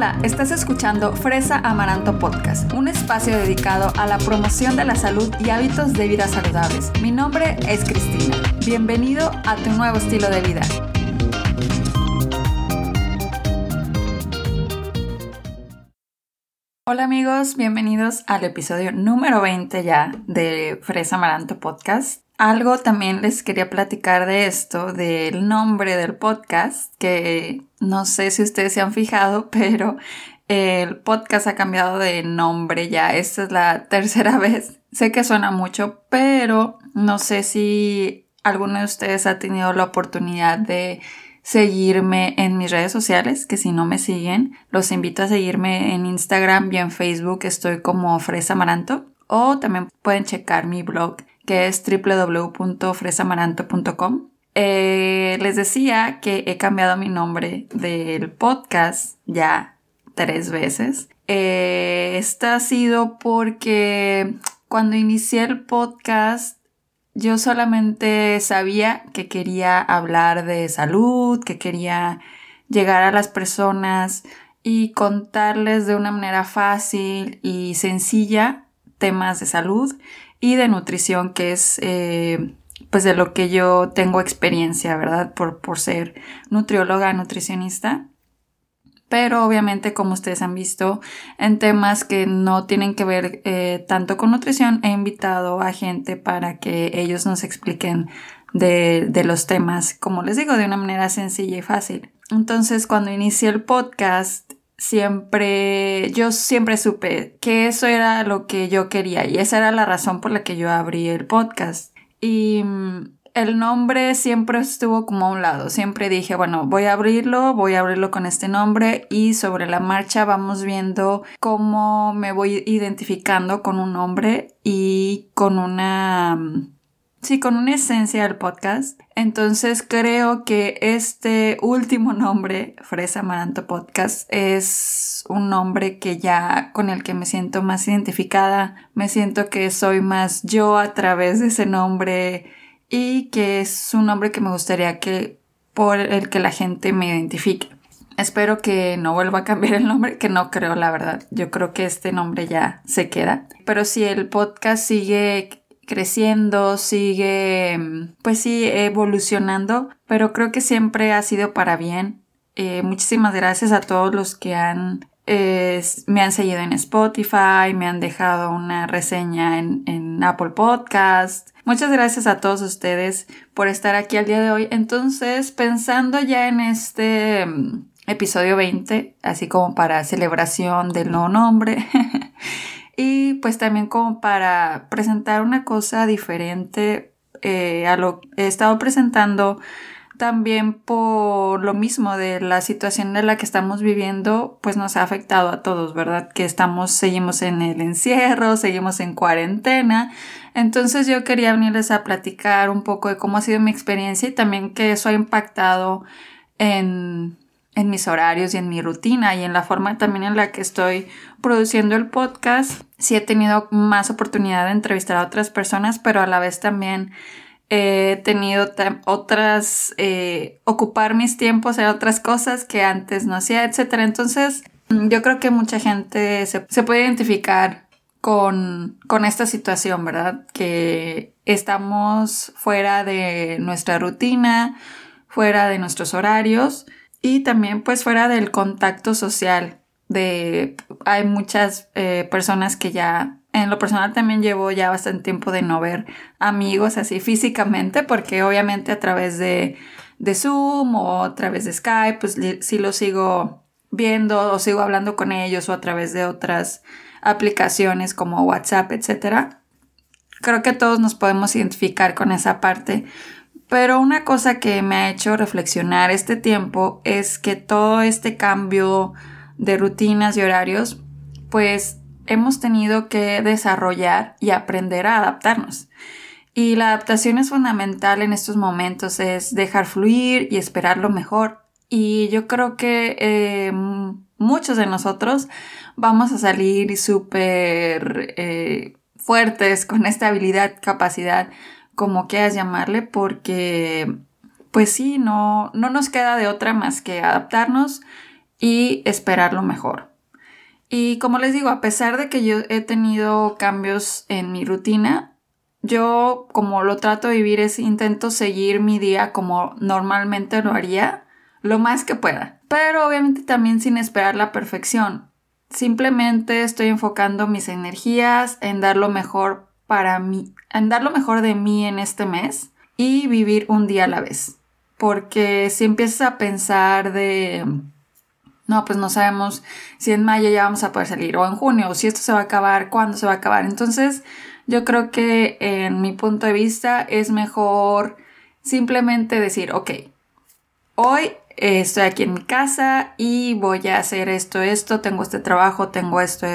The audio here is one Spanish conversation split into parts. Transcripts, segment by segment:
Hola, estás escuchando Fresa Amaranto Podcast, un espacio dedicado a la promoción de la salud y hábitos de vida saludables. Mi nombre es Cristina. Bienvenido a tu nuevo estilo de vida. Hola amigos, bienvenidos al episodio número 20 ya de Fresa Amaranto Podcast. Algo también les quería platicar de esto, del nombre del podcast, que no sé si ustedes se han fijado, pero el podcast ha cambiado de nombre ya. Esta es la tercera vez. Sé que suena mucho, pero no sé si alguno de ustedes ha tenido la oportunidad de seguirme en mis redes sociales, que si no me siguen, los invito a seguirme en Instagram y en Facebook. Estoy como Fresa Amaranto, o también pueden checar mi blog, que es www.fresamaranto.com. Les decía que he cambiado mi nombre del podcast ya 3 veces. Esta ha sido porque cuando inicié el podcast yo solamente sabía que quería hablar de salud, que quería llegar a las personas y contarles de una manera fácil y sencilla temas de salud y de nutrición, que es pues de lo que yo tengo experiencia, ¿verdad? Por ser nutrióloga, nutricionista. Pero obviamente, como ustedes han visto, en temas que no tienen que ver tanto con nutrición, he invitado a gente para que ellos nos expliquen de los temas, como les digo, de una manera sencilla y fácil. Entonces, cuando inicié el podcast, yo siempre supe que eso era lo que yo quería y esa era la razón por la que yo abrí el podcast. Y el nombre siempre estuvo como a un lado. Siempre dije, bueno, voy a abrirlo con este nombre y sobre la marcha vamos viendo cómo me voy identificando con un nombre y con una esencia del podcast. Entonces creo que este último nombre, Fresa Amaranto Podcast, es un nombre que ya con el que me siento más identificada. Me siento que soy más yo a través de ese nombre y que es un nombre que me gustaría por el que la gente me identifique. Espero que no vuelva a cambiar el nombre, que no creo, la verdad. Yo creo que este nombre ya se queda. Pero si el podcast sigue creciendo, sigue evolucionando, pero creo que siempre ha sido para bien. Muchísimas gracias a todos los que me han seguido en Spotify, me han dejado una reseña en Apple Podcast. Muchas gracias a todos ustedes por estar aquí al día de hoy. Entonces, pensando ya en este episodio 20, así como para celebración del nuevo nombre, y pues también como para presentar una cosa diferente a lo que he estado presentando, también por lo mismo de la situación en la que estamos viviendo, pues nos ha afectado a todos, ¿verdad? Que seguimos en el encierro, seguimos en cuarentena. Entonces yo quería venirles a platicar un poco de cómo ha sido mi experiencia y también que eso ha impactado en mis horarios y en mi rutina y en la forma también en la que estoy produciendo el podcast. Sí he tenido más oportunidad de entrevistar a otras personas, pero a la vez también he tenido ocupar mis tiempos en otras cosas que antes no hacía, etcétera. Entonces yo creo que mucha gente se puede identificar con esta situación, ¿verdad? Que estamos fuera de nuestra rutina, fuera de nuestros horarios, y también pues fuera del contacto social. Hay muchas personas que ya, en lo personal también llevo ya bastante tiempo de no ver amigos así físicamente, porque obviamente a través de Zoom o a través de Skype, pues sí los sigo viendo o sigo hablando con ellos, o a través de otras aplicaciones como WhatsApp, etc. Creo que todos nos podemos identificar con esa parte. Pero una cosa que me ha hecho reflexionar este tiempo es que todo este cambio de rutinas y horarios, pues hemos tenido que desarrollar y aprender a adaptarnos. Y la adaptación es fundamental en estos momentos, es dejar fluir y esperar lo mejor. Y yo creo que muchos de nosotros vamos a salir súper fuertes con esta habilidad, capacidad, como quieras llamarle, porque pues sí, no nos queda de otra más que adaptarnos y esperar lo mejor. Y como les digo, a pesar de que yo he tenido cambios en mi rutina, yo como lo trato de vivir es intento seguir mi día como normalmente lo haría, lo más que pueda. Pero obviamente también sin esperar la perfección. Simplemente estoy enfocando mis energías en dar lo mejor para mí, en dar lo mejor de mí en este mes y vivir un día a la vez. Porque si empiezas a pensar de, no, pues no sabemos si en mayo ya vamos a poder salir, o en junio, o si esto se va a acabar, cuándo se va a acabar. Entonces, yo creo que en mi punto de vista es mejor simplemente decir, ok, hoy estoy aquí en mi casa y voy a hacer esto, tengo este trabajo, tengo esto,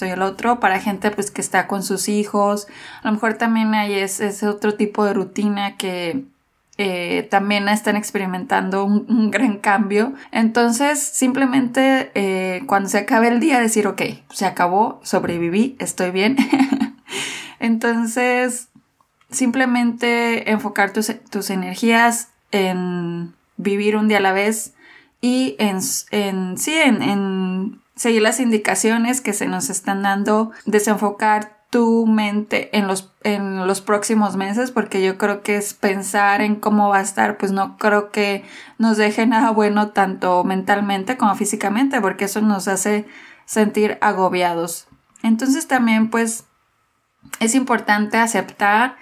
el otro. Para gente pues que está con sus hijos, a lo mejor también hay ese otro tipo de rutina que también están experimentando un gran cambio. Entonces simplemente cuando se acabe el día decir, ok, se acabó, sobreviví, estoy bien. Entonces simplemente enfocar tus energías en vivir un día a la vez y en seguir las indicaciones que se nos están dando, desenfocar tu mente en los próximos meses, porque yo creo que es pensar en cómo va a estar, pues no creo que nos deje nada bueno tanto mentalmente como físicamente, porque eso nos hace sentir agobiados. Entonces también pues es importante aceptar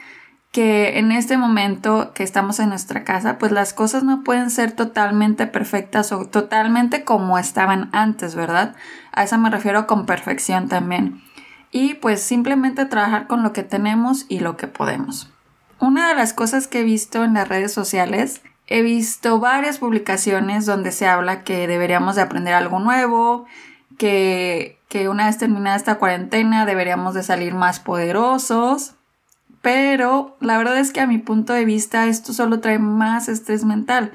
que en este momento que estamos en nuestra casa, pues las cosas no pueden ser totalmente perfectas o totalmente como estaban antes, ¿verdad? A eso me refiero con perfección también. Y pues simplemente trabajar con lo que tenemos y lo que podemos. Una de las cosas que he visto en las redes sociales, he visto varias publicaciones donde se habla que deberíamos de aprender algo nuevo, que una vez terminada esta cuarentena deberíamos de salir más poderosos. Pero la verdad es que a mi punto de vista esto solo trae más estrés mental,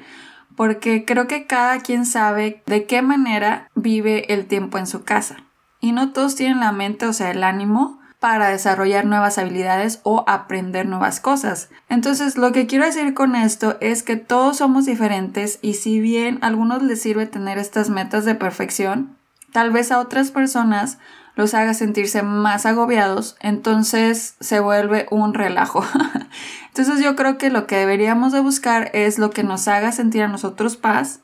porque creo que cada quien sabe de qué manera vive el tiempo en su casa y no todos tienen la mente, o sea, el ánimo para desarrollar nuevas habilidades o aprender nuevas cosas. Entonces, lo que quiero decir con esto es que todos somos diferentes y si bien a algunos les sirve tener estas metas de perfección, tal vez a otras personas los haga sentirse más agobiados, entonces se vuelve un relajo. Entonces yo creo que lo que deberíamos de buscar es lo que nos haga sentir a nosotros paz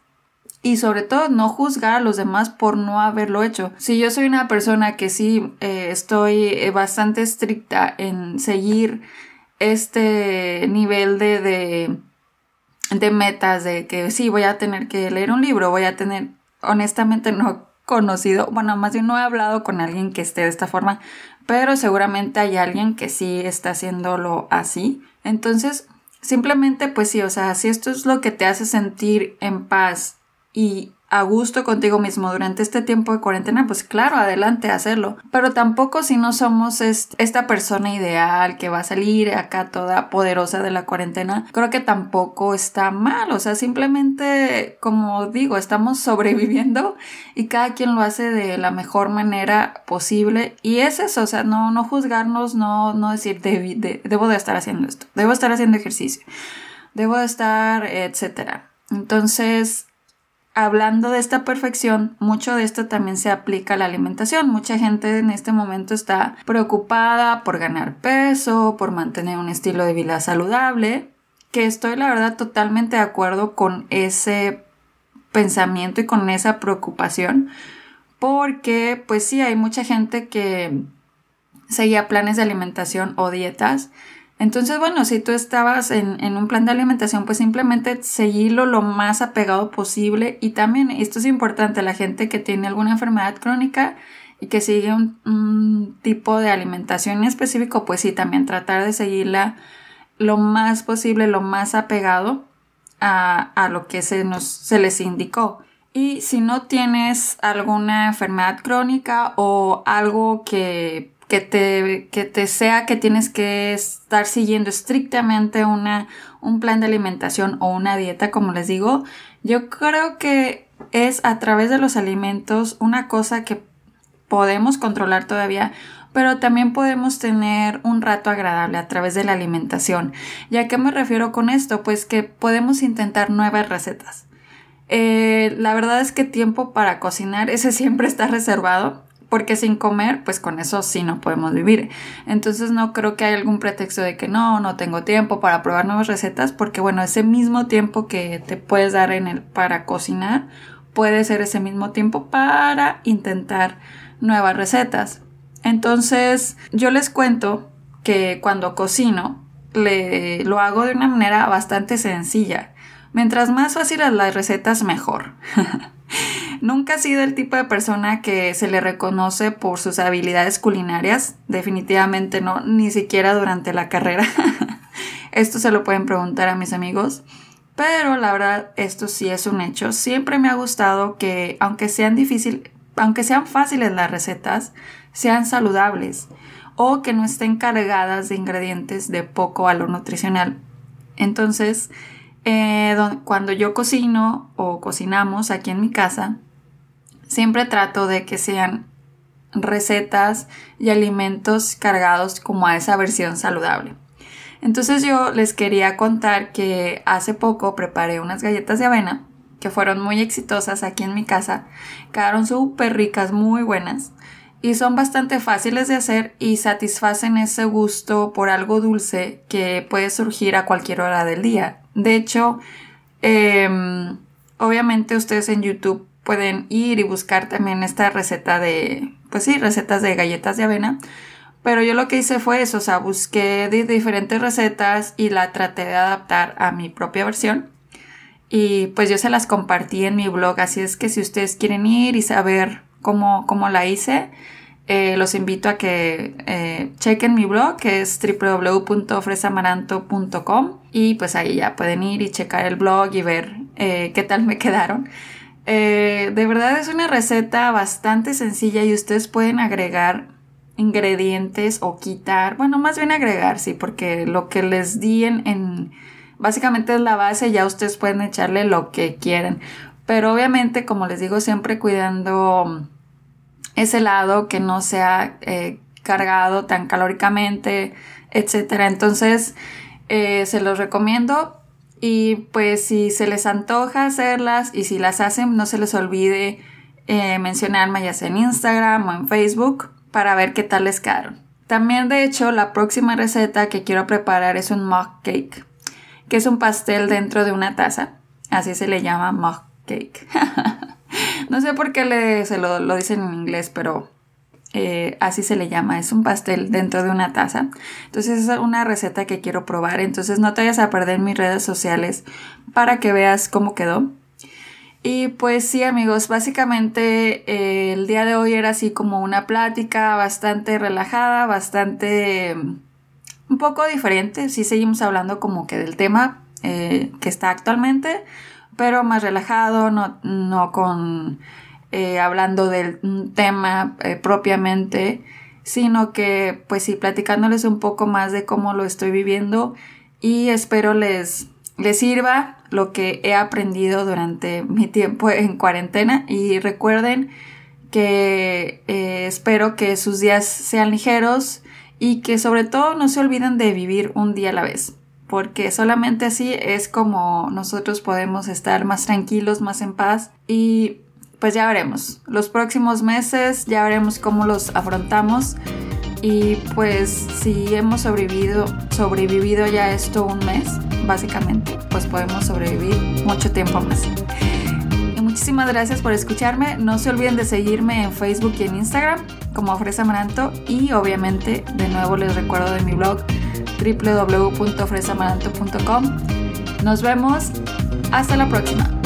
y sobre todo no juzgar a los demás por no haberlo hecho. Si yo soy una persona que sí estoy bastante estricta en seguir este nivel de metas, de que sí voy a tener que leer un libro, voy a tener, honestamente no conocido, bueno, más bien no he hablado con alguien que esté de esta forma, pero seguramente hay alguien que sí está haciéndolo así. Entonces, simplemente pues sí, o sea, si esto es lo que te hace sentir en paz y a gusto contigo mismo durante este tiempo de cuarentena, pues claro, adelante a hacerlo. Pero tampoco si no somos esta persona ideal que va a salir acá toda poderosa de la cuarentena, creo que tampoco está mal. O sea, simplemente, como digo, estamos sobreviviendo y cada quien lo hace de la mejor manera posible. Y es eso, o sea, no juzgarnos, no decir debo de estar haciendo esto, debo de estar haciendo ejercicio, debo de estar, etcétera. Entonces, hablando de esta perfección, mucho de esto también se aplica a la alimentación. Mucha gente en este momento está preocupada por ganar peso, por mantener un estilo de vida saludable, que estoy la verdad totalmente de acuerdo con ese pensamiento y con esa preocupación, porque pues sí, hay mucha gente que seguía planes de alimentación o dietas. Entonces, bueno, si tú estabas en un plan de alimentación, pues simplemente seguirlo lo más apegado posible. Y también, esto es importante, la gente que tiene alguna enfermedad crónica y que sigue un tipo de alimentación en específico, pues sí, también tratar de seguirla lo más posible, lo más apegado a lo que se les indicó. Y si no tienes alguna enfermedad crónica o algo que te sea que tienes que estar siguiendo estrictamente un plan de alimentación o una dieta, como les digo, yo creo que es a través de los alimentos una cosa que podemos controlar todavía, pero también podemos tener un rato agradable a través de la alimentación. ¿Y a qué me refiero con esto? Pues que podemos intentar nuevas recetas. La verdad es que tiempo para cocinar, ese siempre está reservado, porque sin comer, pues con eso sí no podemos vivir. Entonces no creo que haya algún pretexto de que no tengo tiempo para probar nuevas recetas, porque bueno, ese mismo tiempo que te puedes dar en el para cocinar, puede ser ese mismo tiempo para intentar nuevas recetas. Entonces yo les cuento que cuando cocino, lo hago de una manera bastante sencilla. Mientras más fáciles las recetas, mejor. Nunca he sido el tipo de persona que se le reconoce por sus habilidades culinarias, definitivamente no, ni siquiera durante la carrera. Esto se lo pueden preguntar a mis amigos, pero la verdad esto sí es un hecho. Siempre me ha gustado que aunque sean fáciles las recetas, sean saludables o que no estén cargadas de ingredientes de poco valor nutricional. Entonces, cuando yo cocino o cocinamos aquí en mi casa, siempre trato de que sean recetas y alimentos cargados como a esa versión saludable. Entonces yo les quería contar que hace poco preparé unas galletas de avena que fueron muy exitosas aquí en mi casa. Quedaron súper ricas, muy buenas, y son bastante fáciles de hacer y satisfacen ese gusto por algo dulce que puede surgir a cualquier hora del día. De hecho, obviamente ustedes en YouTube pueden ir y buscar también esta receta de, pues sí, recetas de galletas de avena, pero yo lo que hice fue eso, o sea, busqué de diferentes recetas y la traté de adaptar a mi propia versión y pues yo se las compartí en mi blog, así es que si ustedes quieren ir y saber cómo la hice, los invito a que chequen mi blog, que es www.fresamaranto.com, y pues ahí ya pueden ir y checar el blog y ver qué tal me quedaron. De verdad es una receta bastante sencilla y ustedes pueden agregar ingredientes o quitar, bueno, más bien agregar, sí, porque lo que les di básicamente es la base, ya ustedes pueden echarle lo que quieran, pero obviamente, como les digo, siempre cuidando ese lado que no sea cargado tan calóricamente, etcétera. Entonces se los recomiendo y pues si se les antoja hacerlas y si las hacen, no se les olvide mencionarme ya sea en Instagram o en Facebook para ver qué tal les quedaron. También, de hecho, la próxima receta que quiero preparar es un mug cake, que es un pastel dentro de una taza, así se le llama, mug cake. No sé por qué se lo dicen en inglés, pero así se le llama. Es un pastel dentro de una taza. Entonces es una receta que quiero probar. Entonces no te vayas a perder mis redes sociales para que veas cómo quedó. Y pues sí, amigos, básicamente el día de hoy era así como una plática bastante relajada, bastante un poco diferente. Sí seguimos hablando como que del tema que está actualmente, pero más relajado, no con hablando del tema propiamente, sino que pues sí, platicándoles un poco más de cómo lo estoy viviendo y espero les sirva lo que he aprendido durante mi tiempo en cuarentena. Y recuerden que espero que sus días sean ligeros y que sobre todo no se olviden de vivir un día a la vez, porque solamente así es como nosotros podemos estar más tranquilos, más en paz. Y pues ya veremos, los próximos meses ya veremos cómo los afrontamos. Y pues si hemos sobrevivido ya esto un mes, básicamente, pues podemos sobrevivir mucho tiempo más. Y muchísimas gracias por escucharme. No se olviden de seguirme en Facebook y en Instagram como Fresa Amaranto. Y obviamente, de nuevo les recuerdo de mi blog, www.fresamaranto.com. Nos vemos. Hasta la próxima.